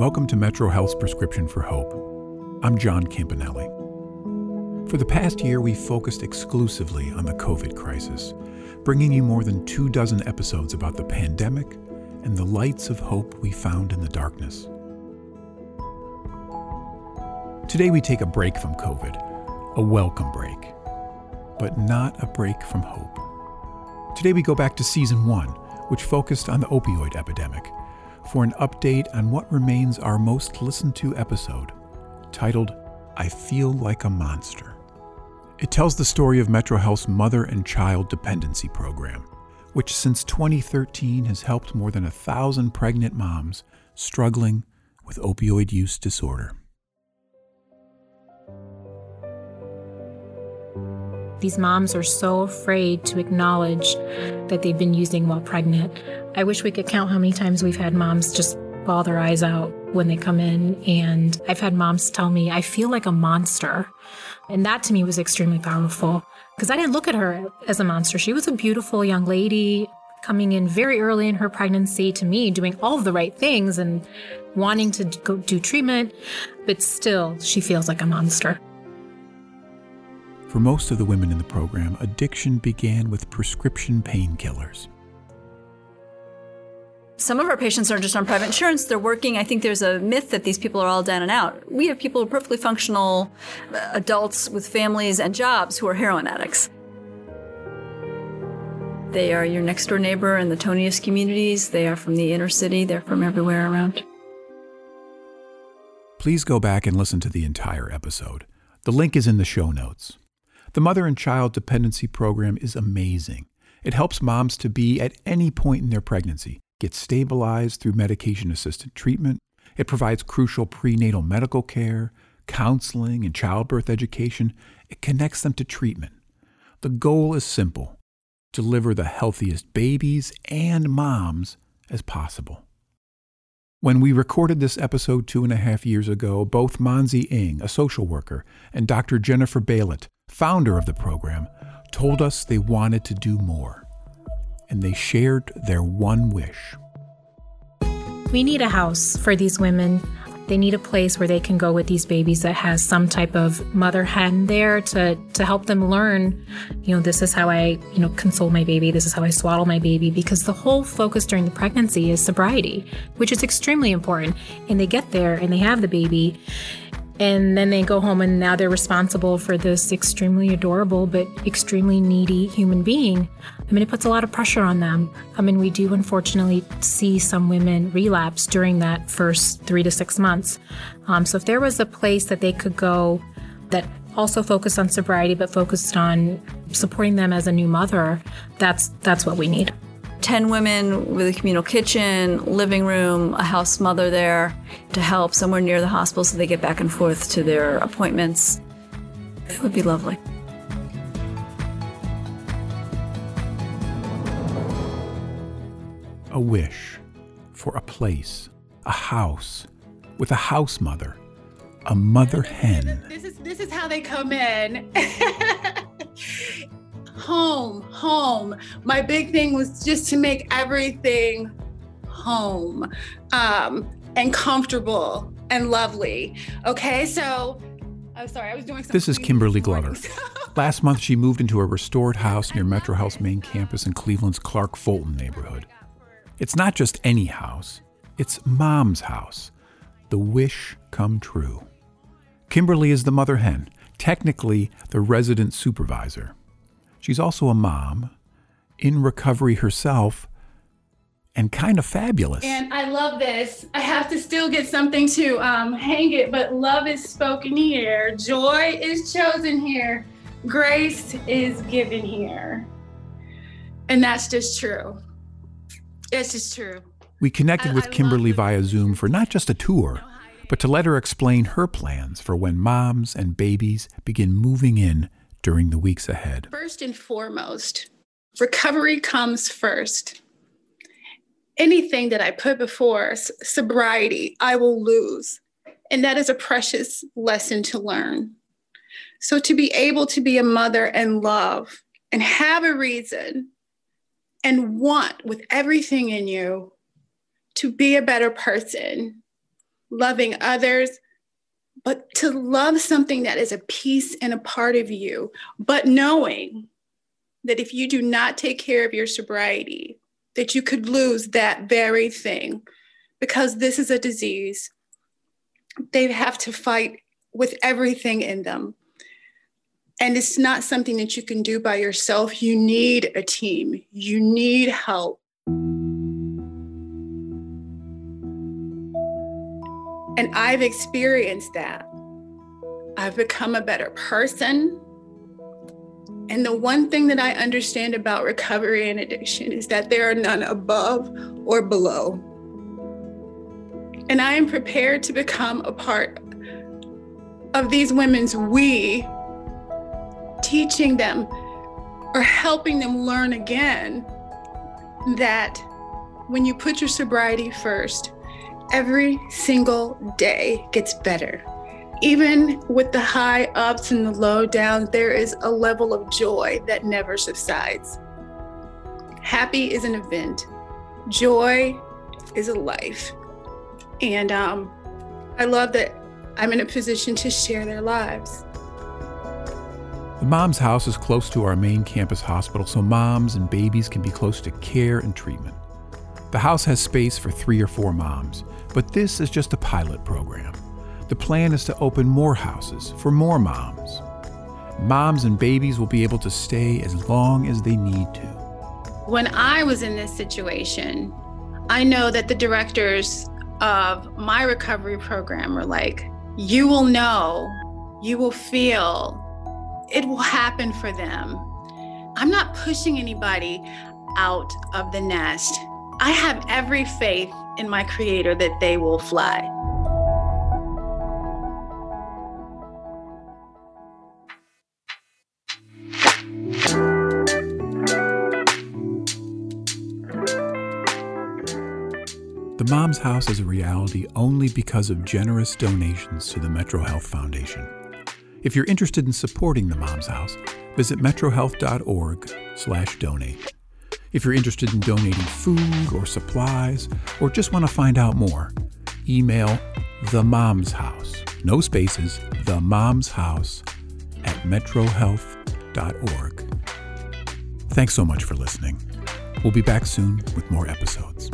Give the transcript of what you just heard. Welcome to Metro Health's Prescription for Hope. I'm John Campanelli. For the past year, we focused exclusively on the COVID crisis, bringing you more than 24 episodes about the pandemic and the lights of hope we found in the darkness. Today, we take a break from COVID, a welcome break, but not a break from hope. Today, we go back to Season 1, which focused on the opioid epidemic, for an update on what remains our most listened to episode, titled, I Feel Like a Monster. It tells the story of MetroHealth's Mother and Child Dependency Program, which since 2013 has helped more than 1,000 pregnant moms struggling with opioid use disorder. These moms are so afraid to acknowledge that they've been using while pregnant. I wish we could count how many times we've had moms just bawl their eyes out when they come in. And I've had moms tell me, I feel like a monster. And that to me was extremely powerful because I didn't look at her as a monster. She was a beautiful young lady coming in very early in her pregnancy to me, doing all of the right things and wanting to go do treatment. But still, she feels like a monster. For most of the women in the program, addiction began with prescription painkillers. Some of our patients are just on private insurance. They're working. I think there's a myth that these people are all down and out. We have people who are perfectly functional adults with families and jobs who are heroin addicts. They are your next door neighbor in the toniest communities. They are from the inner city. They're from everywhere around. Please go back and listen to the entire episode. The link is in the show notes. The Mother and Child Dependency Program is amazing. It helps moms to be at any point in their pregnancy, get stabilized through medication-assisted treatment. It provides crucial prenatal medical care, counseling, and childbirth education. It connects them to treatment. The goal is simple: deliver the healthiest babies and moms as possible. When we recorded this episode 2.5 years ago, both Monzi Ng, a social worker, and Dr. Jennifer Baylitt, founder of the program, told us they wanted to do more. And they shared their one wish. We need a house for these women. They need a place where they can go with these babies that has some type of mother hen there to help them learn, this is how I, console my baby. This is how I swaddle my baby. Because the whole focus during the pregnancy is sobriety, which is extremely important. And they get there and they have the baby. And then they go home and now they're responsible for this extremely adorable but extremely needy human being. It puts a lot of pressure on them. We do unfortunately see some women relapse during that first 3 to 6 months. So if there was a place that they could go that also focused on sobriety but focused on supporting them as a new mother, that's what we need. 10 women with a communal kitchen, living room, a house mother there to help somewhere near the hospital so they get back and forth to their appointments. It would be lovely. A wish for a place, a house, with a house mother, a mother hen. This is how they come in. Home. My big thing was just to make everything home and comfortable and lovely. Okay, so I'm sorry, I was doing something. This is Kimberly Glover. Last month, she moved into a restored house near Metro Health's main campus in Cleveland's Clark Fulton neighborhood. It's not just any house, it's Mom's house. The wish come true. Kimberly is the mother hen, technically the resident supervisor. She's also a mom, in recovery herself, and kind of fabulous. And I love this. I have to still get something to hang it, but love is spoken here. Joy is chosen here. Grace is given here. And that's just true. It's just true. We connected with Kimberly via Zoom for not just a tour, but to let her explain her plans for when moms and babies begin moving in during the weeks ahead. First and foremost, recovery comes first. Anything that I put before sobriety, I will lose. And that is a precious lesson to learn. So to be able to be a mother and love and have a reason and want with everything in you to be a better person loving others, but to love something that is a piece and a part of you, but knowing that if you do not take care of your sobriety, that you could lose that very thing, because this is a disease they have to fight with everything in them. And it's not something that you can do by yourself. You need a team. You need help. And I've experienced that. I've become a better person. And the one thing that I understand about recovery and addiction is that there are none above or below. And I am prepared to become a part of these women's we, teaching them or helping them learn again that when you put your sobriety first, every single day gets better. Even with the high ups and the low downs, there is a level of joy that never subsides. Happy is an event. Joy is a life. And I love that I'm in a position to share their lives. The Mom's House is close to our main campus hospital, so moms and babies can be close to care and treatment. The house has space for 3 or 4 moms, but this is just a pilot program. The plan is to open more houses for more moms. Moms and babies will be able to stay as long as they need to. When I was in this situation, I know that the directors of my recovery program were like, you will know, you will feel, it will happen for them. I'm not pushing anybody out of the nest. I have every faith in my Creator that they will fly. The Mom's House is a reality only because of generous donations to the Metro Health Foundation. If you're interested in supporting the Mom's House, visit metrohealth.org/donate. If you're interested in donating food or supplies, or just want to find out more, email the Mom's House, no spaces, the Mom's House @metrohealth.org. Thanks so much for listening. We'll be back soon with more episodes.